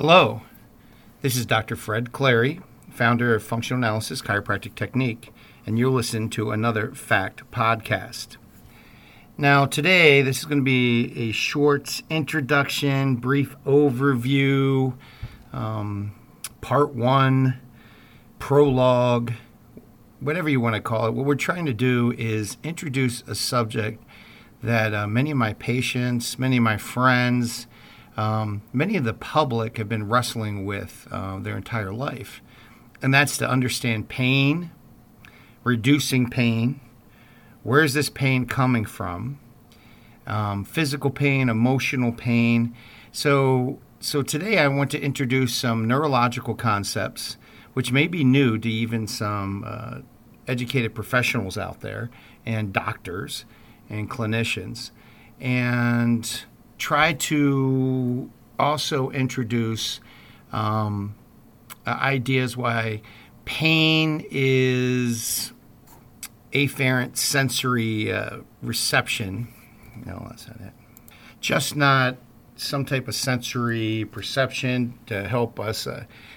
Hello, this is Dr. Fred Clary, founder of Functional Analysis Chiropractic Technique, and you'll listen to another FACT podcast. Now today, this is going to be a short introduction, brief overview, part one, prologue, whatever you want to call it. What we're trying to do is introduce a subject that many of my patients, many of my friends, many of the public have been wrestling with their entire life, and that's to understand pain, reducing pain, where is this pain coming from, physical pain, emotional pain. So today I want to introduce some neurological concepts which may be new to even some educated professionals out there, and doctors and clinicians, and try to also introduce ideas why pain is afferent sensory reception. No, that's not it. Just not some type of sensory perception to help us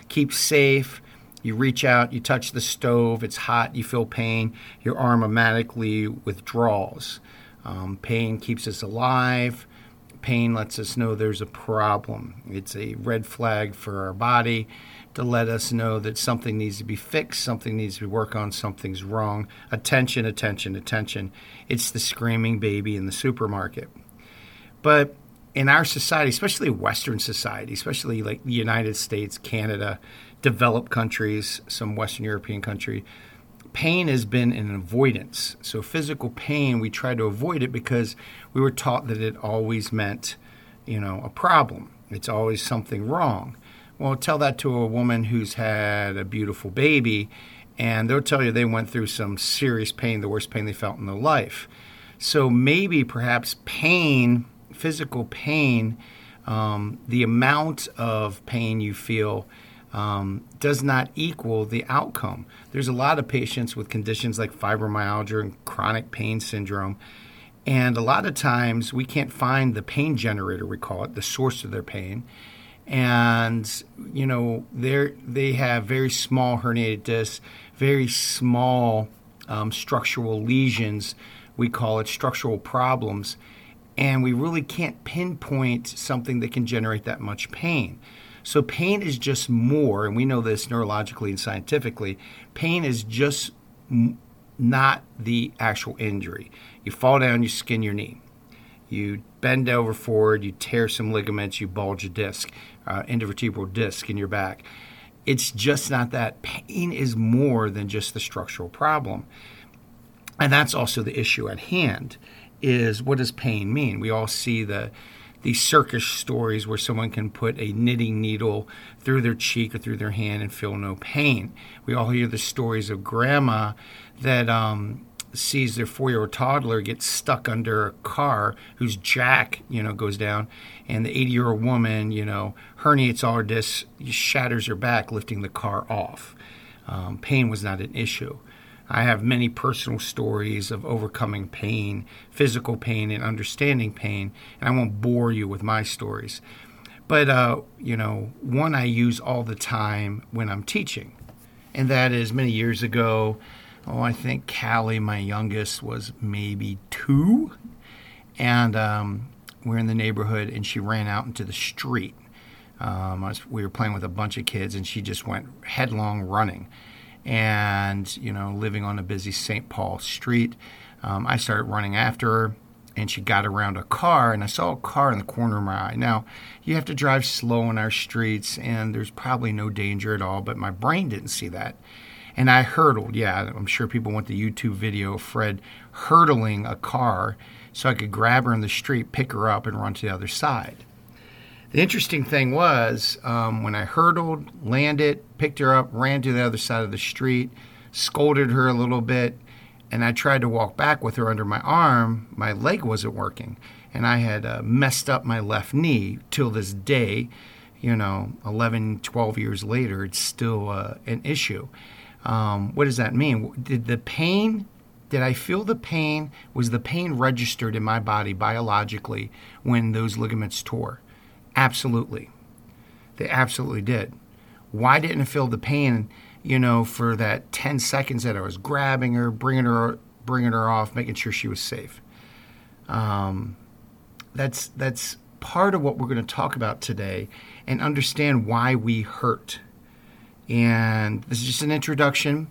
keep safe. You reach out, you touch the stove, it's hot, you feel pain, your arm automatically withdraws. Pain keeps us alive. Pain lets us know there's a problem. It's a red flag for our body to let us know that something needs to be fixed, something needs to be worked on, something's wrong. Attention, attention, attention. It's the screaming baby in the supermarket. But in our society, especially Western society, especially like the United States, Canada, developed countries, some Western European country, pain has been an avoidance. So physical pain, we try to avoid it because we were taught that it always meant, a problem. It's always something wrong. Well, tell that to a woman who's had a beautiful baby, and they'll tell you they went through some serious pain, the worst pain they felt in their life. So maybe, perhaps pain, physical pain, the amount of pain you feel does not equal the outcome. There's a lot of patients with conditions like fibromyalgia and chronic pain syndrome, and a lot of times we can't find the pain generator, we call it, the source of their pain. And, they have very small herniated discs, very small structural lesions, we call it structural problems, and we really can't pinpoint something that can generate that much pain. So pain is just more, and we know this neurologically and scientifically, pain is just not the actual injury. You fall down, you skin your knee. You bend over forward, you tear some ligaments, you bulge a disc, intervertebral disc in your back. It's just not that. Pain is more than just the structural problem. And that's also the issue at hand, is what does pain mean? We all see these circus stories where someone can put a knitting needle through their cheek or through their hand and feel no pain. We all hear the stories of grandma that sees their 4-year-old toddler get stuck under a car whose jack, goes down, and the 80-year-old woman, herniates all her discs, shatters her back lifting the car off. Pain was not an issue. I have many personal stories of overcoming pain, physical pain, and understanding pain, and I won't bore you with my stories. But, one I use all the time when I'm teaching, and that is many years ago, I think Callie, my youngest, was maybe 2, and we're in the neighborhood, and she ran out into the street. We were playing with a bunch of kids, and she just went headlong running. And, living on a busy St. Paul street, I started running after her, and she got around a car, and I saw a car in the corner of my eye. Now, you have to drive slow on our streets, and there's probably no danger at all, but my brain didn't see that. And I hurdled. Yeah, I'm sure people want the YouTube video of Fred hurdling a car so I could grab her in the street, pick her up, and run to the other side. The interesting thing was when I hurdled, landed, picked her up, ran to the other side of the street, scolded her a little bit, and I tried to walk back with her under my arm, my leg wasn't working, and I had messed up my left knee till this day. 11, 12 years later, it's still an issue. What does that mean? Did I feel the pain? Was the pain registered in my body biologically when those ligaments tore? Absolutely. They absolutely did. Why didn't I feel the pain, you know, for that 10 seconds that I was grabbing her, bringing her off, making sure she was safe? That's part of what we're going to talk about today, and understand why we hurt. And this is just an introduction.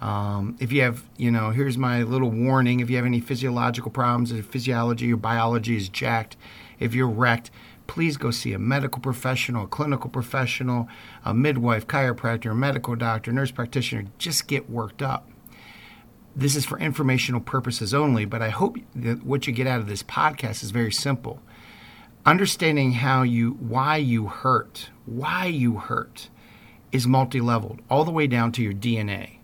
If you have, you know, here's my little warning. If you have any physiological problems, if physiology or biology is jacked, if you're wrecked, please go see a medical professional, a clinical professional, a midwife, chiropractor, a medical doctor, nurse practitioner. Just get worked up. This is for informational purposes only, but I hope that what you get out of this podcast is very simple. Understanding why you hurt is multi-leveled, all the way down to your DNA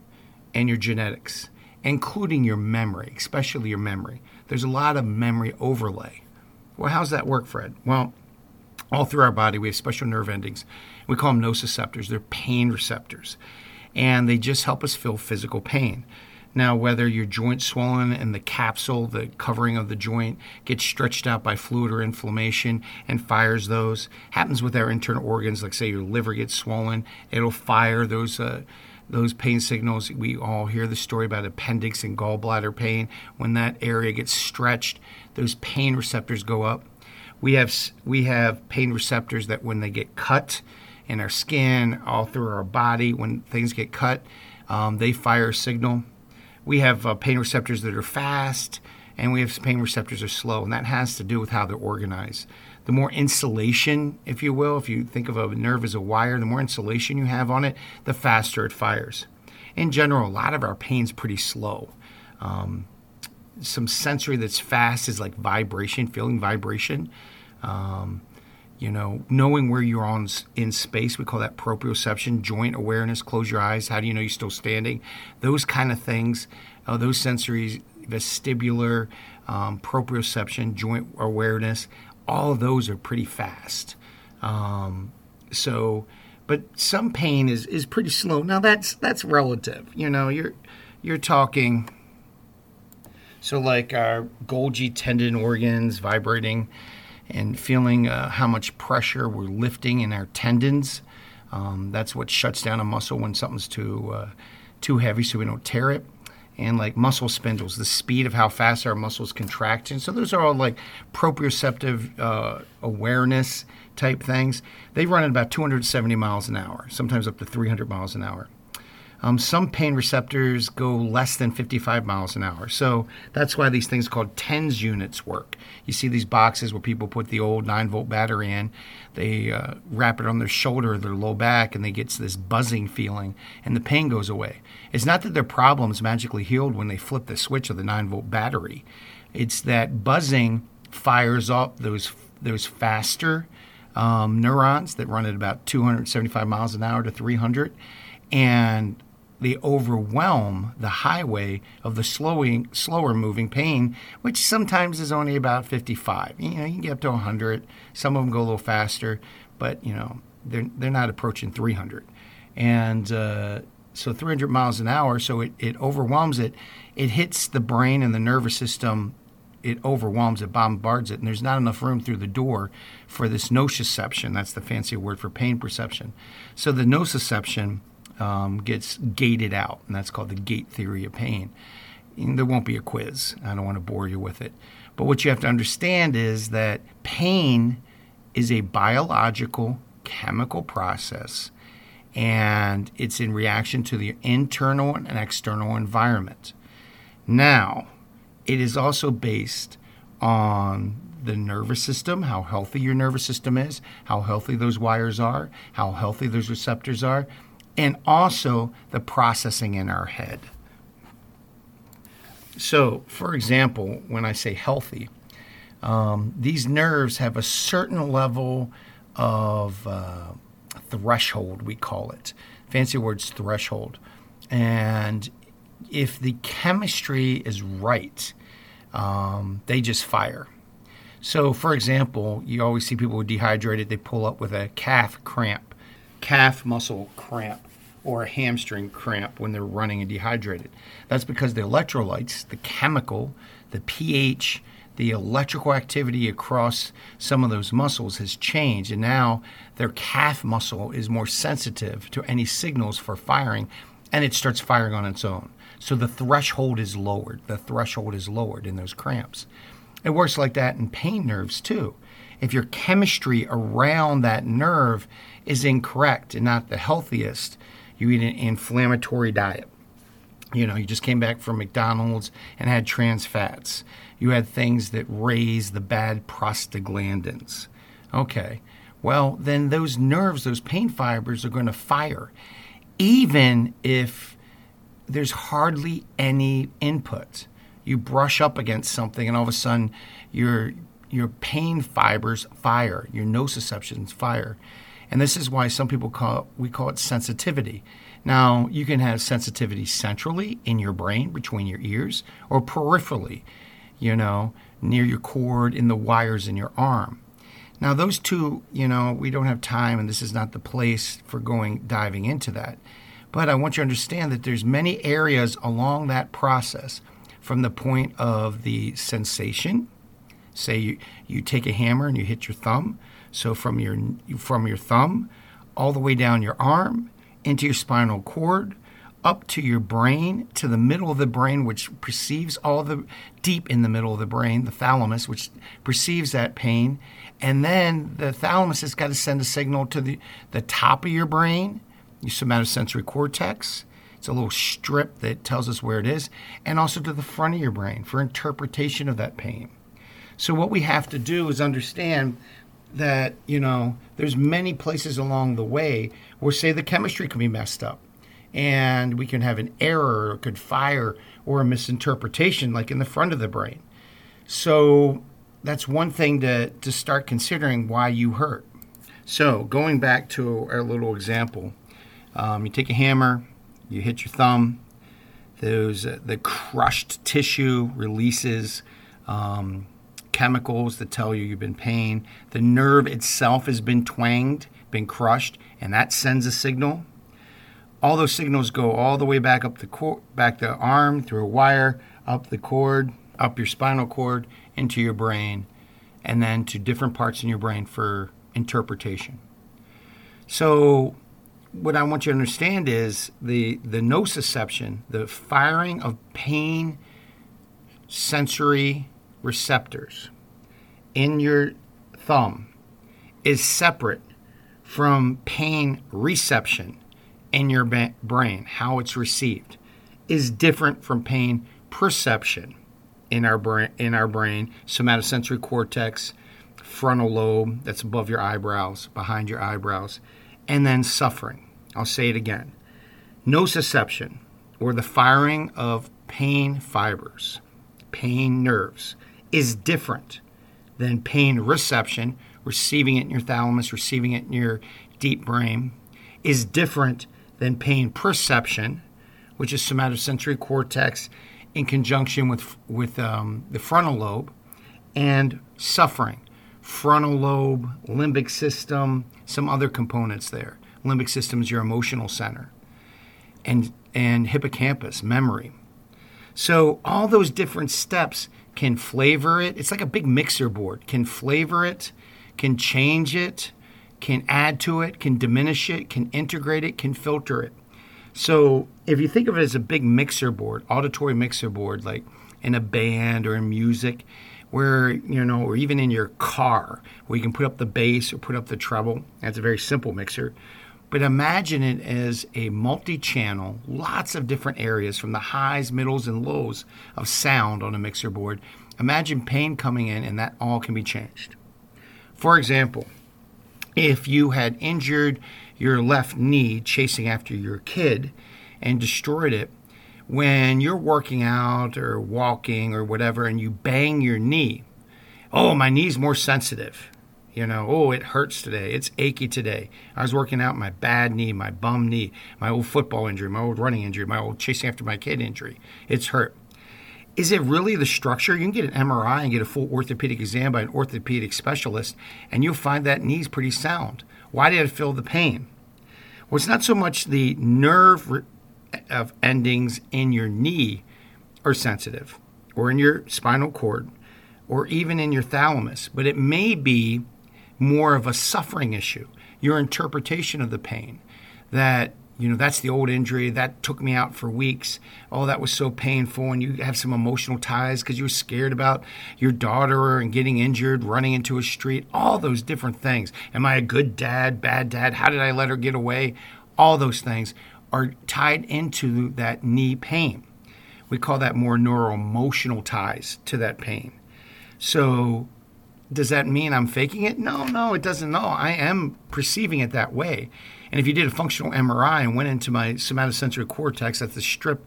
and your genetics, including your memory, especially your memory. There's a lot of memory overlay. Well, how's that work, Fred? Well, all through our body, we have special nerve endings. We call them nociceptors. They're pain receptors, and they just help us feel physical pain. Now, whether your joint's swollen and the capsule, the covering of the joint, gets stretched out by fluid or inflammation and fires those, happens with our internal organs. Like, say, your liver gets swollen, it'll fire those pain signals. We all hear the story about appendix and gallbladder pain. When that area gets stretched, those pain receptors go up. We have pain receptors that when they get cut in our skin, all through our body, when things get cut, they fire a signal. We have pain receptors that are fast, and we have pain receptors that are slow, and that has to do with how they're organized. The more insulation, if you will, if you think of a nerve as a wire, the more insulation you have on it, the faster it fires. In general, a lot of our pain's pretty slow. Some sensory that's fast is like vibration, feeling vibration. You know, knowing where you're on in space, we call that proprioception, joint awareness, close your eyes, how do you know you're still standing? Those kind of things, those sensories, vestibular, proprioception, joint awareness, all of those are pretty fast. But some pain is pretty slow. Now that's relative. You know, you're talking, so like our Golgi tendon organs vibrating, and feeling how much pressure we're lifting in our tendons. That's what shuts down a muscle when something's too heavy, so we don't tear it. And like muscle spindles, the speed of how fast our muscles contract. And so those are all like proprioceptive awareness type things. They run at about 270 miles an hour, sometimes up to 300 miles an hour. Some pain receptors go less than 55 miles an hour. So that's why these things called TENS units work. You see these boxes where people put the old 9-volt battery in. They wrap it on their shoulder, their low back, and they get this buzzing feeling, and the pain goes away. It's not that their problem's magically healed when they flip the switch of the 9-volt battery. It's that buzzing fires up those faster neurons that run at about 275 miles an hour to 300, and they overwhelm the highway of the slower moving pain, which sometimes is only about 55. You know, you can get up to 100. Some of them go a little faster, but, you know, they're not approaching 300. And so 300 miles an hour, so it overwhelms it. It hits the brain and the nervous system. It overwhelms it, bombards it, and there's not enough room through the door for this nociception. That's the fancy word for pain perception. So the nociception gets gated out, and that's called the gate theory of pain. And there won't be a quiz. I don't want to bore you with it. But what you have to understand is that pain is a biological, chemical process, and it's in reaction to the internal and external environment. Now, it is also based on the nervous system, how healthy your nervous system is, how healthy those wires are, how healthy those receptors are, and also the processing in our head. So, for example, when I say healthy, these nerves have a certain level of threshold, we call it. Fancy words, threshold. And if the chemistry is right, they just fire. So, for example, you always see people who are dehydrated, they pull up with a calf muscle cramp or a hamstring cramp when they're running and dehydrated. That's because the electrolytes, the chemical, the pH, the electrical activity across some of those muscles has changed, and now their calf muscle is more sensitive to any signals for firing, and it starts firing on its own. So the threshold is lowered. The threshold is lowered in those cramps. It works like that in pain nerves too. If your chemistry around that nerve is incorrect and not the healthiest, you eat an inflammatory diet. You know, you just came back from McDonald's and had trans fats. You had things that raise the bad prostaglandins. Okay, well, then those nerves, those pain fibers are going to fire, even if there's hardly any input. You brush up against something and all of a sudden your pain fibers fire, your nociceptions fire. And this is why some people call it sensitivity. Now, you can have sensitivity centrally in your brain, between your ears, or peripherally, you know, near your cord, in the wires in your arm. Now, those two, you know, we don't have time, and this is not the place for diving into that. But I want you to understand that there's many areas along that process, from the point of the sensation. Say you take a hammer and you hit your thumb. So from your thumb all the way down your arm, into your spinal cord, up to your brain, to the middle of the brain, which perceives deep in the middle of the brain, the thalamus, which perceives that pain. And then the thalamus has got to send a signal to the top of your brain, your somatosensory cortex. It's a little strip that tells us where it is. And also to the front of your brain for interpretation of that pain. So what we have to do is understand that, you know, there's many places along the way where, say, the chemistry can be messed up and we can have an error or could fire or a misinterpretation, like in the front of the brain. So that's one thing to start considering why you hurt. So going back to our little example, you take a hammer, you hit your thumb, the crushed tissue releases chemicals that tell you you've been in pain. The nerve itself has been twanged, been crushed, and that sends a signal. All those signals go all the way back up back the arm, through a wire, up the cord, up your spinal cord, into your brain, and then to different parts in your brain for interpretation. So what I want you to understand is the nociception, the firing of pain sensory receptors in your thumb, is separate from pain reception in your brain. How it's received is different from pain perception in our brain, somatosensory cortex, frontal lobe, that's above your eyebrows, behind your eyebrows, and then suffering. I'll say it again. Nociception, or the firing of pain fibers, pain nerves, is different than pain reception, receiving it in your thalamus, receiving it in your deep brain, is different than pain perception, which is somatosensory cortex in conjunction with the frontal lobe, and suffering, frontal lobe, limbic system, some other components there. Limbic system is your emotional center, and hippocampus, memory. So all those different steps can flavor it. It's like a big mixer board. Can flavor it, can change it, can add to it, can diminish it, can integrate it, can filter it. So if you think of it as a big mixer board, auditory mixer board, like in a band or in music, where, you know, or even in your car, where you can put up the bass or put up the treble. That's a very simple mixer. But imagine it as a multi-channel, lots of different areas from the highs, middles, and lows of sound on a mixer board. Imagine pain coming in, and that all can be changed. For example, if you had injured your left knee chasing after your kid and destroyed it, when you're working out or walking or whatever and you bang your knee, oh, my knee's more sensitive. You know, oh, it hurts today. It's achy today. I was working out my bad knee, my bum knee, my old football injury, my old running injury, my old chasing after my kid injury. It's hurt. Is it really the structure? You can get an MRI and get a full orthopedic exam by an orthopedic specialist, and you'll find that knee's pretty sound. Why did it feel the pain? Well, it's not so much the nerve of endings in your knee are sensitive, or in your spinal cord, or even in your thalamus, but it may be more of a suffering issue, your interpretation of the pain, that, you know, that's the old injury that took me out for weeks. Oh, that was so painful. And you have some emotional ties because you were scared about your daughter and getting injured, running into a street, all those different things. Am I a good dad, bad dad? How did I let her get away? All those things are tied into that knee pain. We call that more neuroemotional ties to that pain. So does that mean I'm faking it? No, it doesn't. No, I am perceiving it that way. And if you did a functional MRI and went into my somatosensory cortex, that's the strip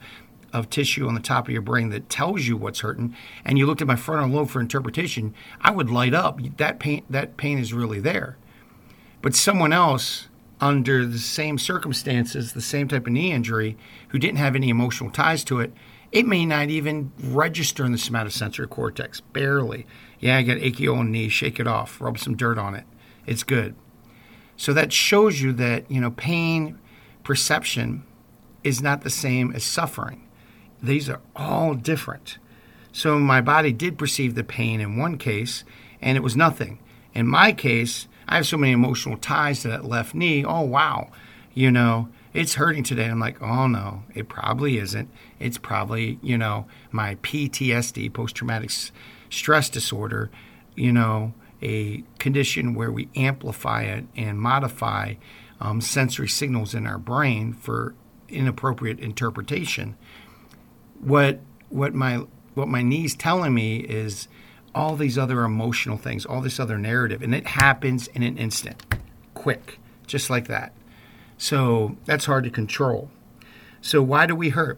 of tissue on the top of your brain that tells you what's hurting, and you looked at my frontal lobe for interpretation, I would light up. That pain is really there. But someone else under the same circumstances, the same type of knee injury, who didn't have any emotional ties to it, it may not even register in the somatosensory cortex, barely. Yeah, I got achy old knee, shake it off, rub some dirt on it. It's good. So that shows you that, you know, pain perception is not the same as suffering. These are all different. So my body did perceive the pain in one case, and it was nothing. In my case, I have so many emotional ties to that left knee. Oh, wow, you know, it's hurting today. I'm like, oh, no, it probably isn't. It's probably, you know, my PTSD, post-traumatic stress disorder, you know, a condition where we amplify it and modify sensory signals in our brain for inappropriate interpretation. What my knee's telling me is all these other emotional things, all this other narrative, and it happens in an instant, quick, just like that. So that's hard to control. So why do we hurt?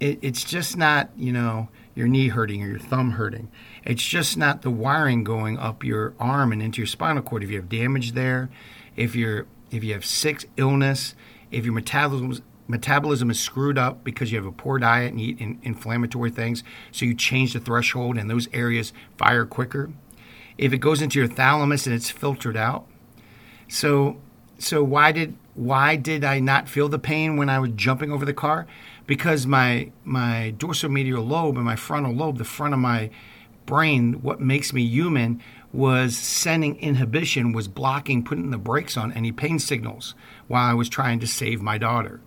It's just not, you know, your knee hurting or your thumb hurting. It's just not the wiring going up your arm and into your spinal cord. If you have damage there, if you have sick illness, if your metabolism is screwed up because you have a poor diet and eat inflammatory things, so you change the threshold and those areas fire quicker. If it goes into your thalamus and it's filtered out. So why did I not feel the pain when I was jumping over the car? Because my dorsomedial lobe and my frontal lobe, the front of my brain, what makes me human, was sending inhibition, was blocking, putting the brakes on any pain signals while I was trying to save my daughter.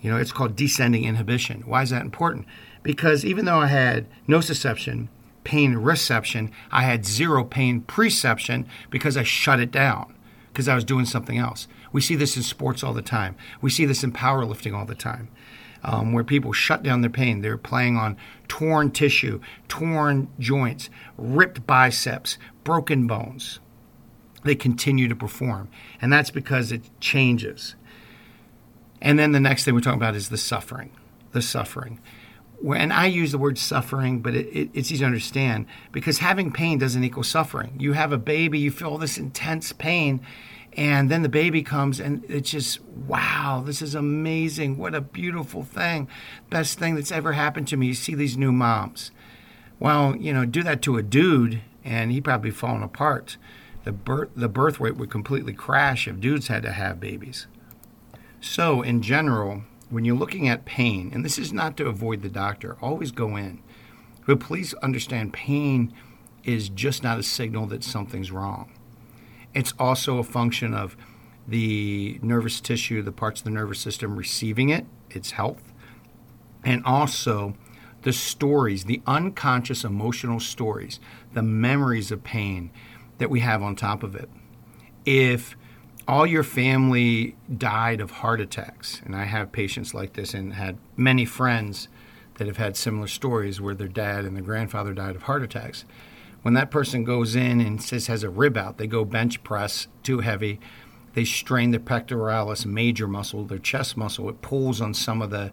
You know, it's called descending inhibition. Why is that important? Because even though I had nociception, pain reception, I had zero pain perception because I shut it down because I was doing something else. We see this in sports all the time. We see this in powerlifting all the time. Where people shut down their pain. They're playing on torn tissue, torn joints, ripped biceps, broken bones. They continue to perform. And that's because it changes. And then the next thing we're talking about is the suffering. The suffering. And I use the word suffering, but it's easy to understand because having pain doesn't equal suffering. You have a baby, you feel this intense pain, and then the baby comes and it's just, wow, this is amazing. What a beautiful thing. Best thing that's ever happened to me. You see these new moms. Well, you know, do that to a dude and he'd probably be falling apart. The birth rate would completely crash if dudes had to have babies. So in general, when you're looking at pain, and this is not to avoid the doctor, always go in. But please understand pain is just not a signal that something's wrong. It's also a function of the nervous tissue, the parts of the nervous system receiving it, its health, and also the stories, the unconscious emotional stories, the memories of pain that we have on top of it. If all your family died of heart attacks, and I have patients like this and had many friends that have had similar stories where their dad and their grandfather died of heart attacks, when that person goes in and says has a rib out, they go bench press, too heavy, they strain their pectoralis major muscle, their chest muscle, it pulls on some of the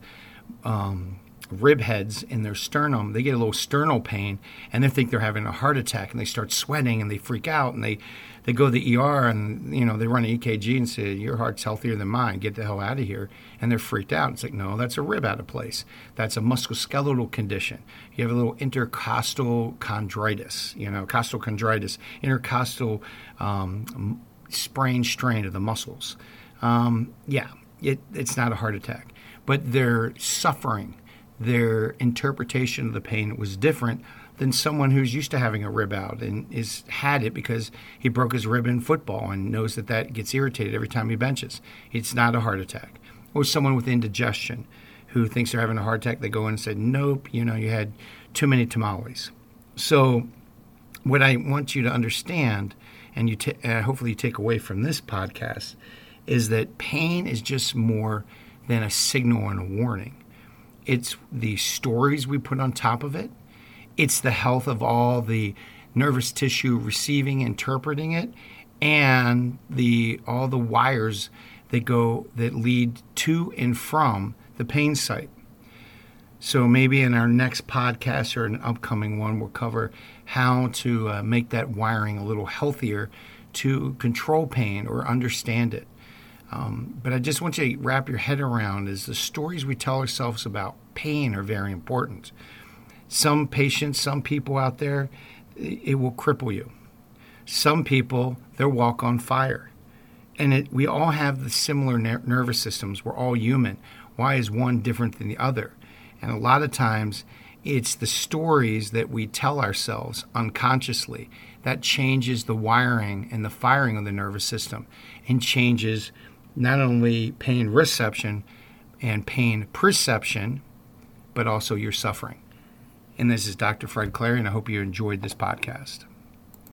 rib heads in their sternum, they get a little sternal pain, and they think they're having a heart attack, and they start sweating, and they freak out, and they go to the ER, and you know they run an EKG and say, your heart's healthier than mine, get the hell out of here, and they're freaked out. It's like, no, that's a rib out of place. That's a musculoskeletal condition. You have a little intercostal chondritis, you know, costochondritis, intercostal strain of the muscles. It's not a heart attack, but they're suffering. Their interpretation of the pain was different than someone who's used to having a rib out and has had it because he broke his rib in football and knows that that gets irritated every time he benches. It's not a heart attack. Or someone with indigestion who thinks they're having a heart attack, they go in and say, nope, you know, you had too many tamales. So what I want you to understand, and you hopefully you take away from this podcast, is that pain is just more than a signal and a warning. It's the stories we put on top of it. It's the health of all the nervous tissue receiving, interpreting it, and all the wires that lead to and from the pain site. So maybe in our next podcast or an upcoming one, we'll cover how to make that wiring a little healthier to control pain or understand it. But I just want you to wrap your head around is the stories we tell ourselves about pain are very important. Some patients, some people out there, it will cripple you. Some people, they'll walk on fire. And we all have the similar nervous systems. We're all human. Why is one different than the other? And a lot of times it's the stories that we tell ourselves unconsciously that changes the wiring and the firing of the nervous system and changes not only pain reception and pain perception, but also your suffering. And this is Dr. Fred Clary, and I hope you enjoyed this podcast.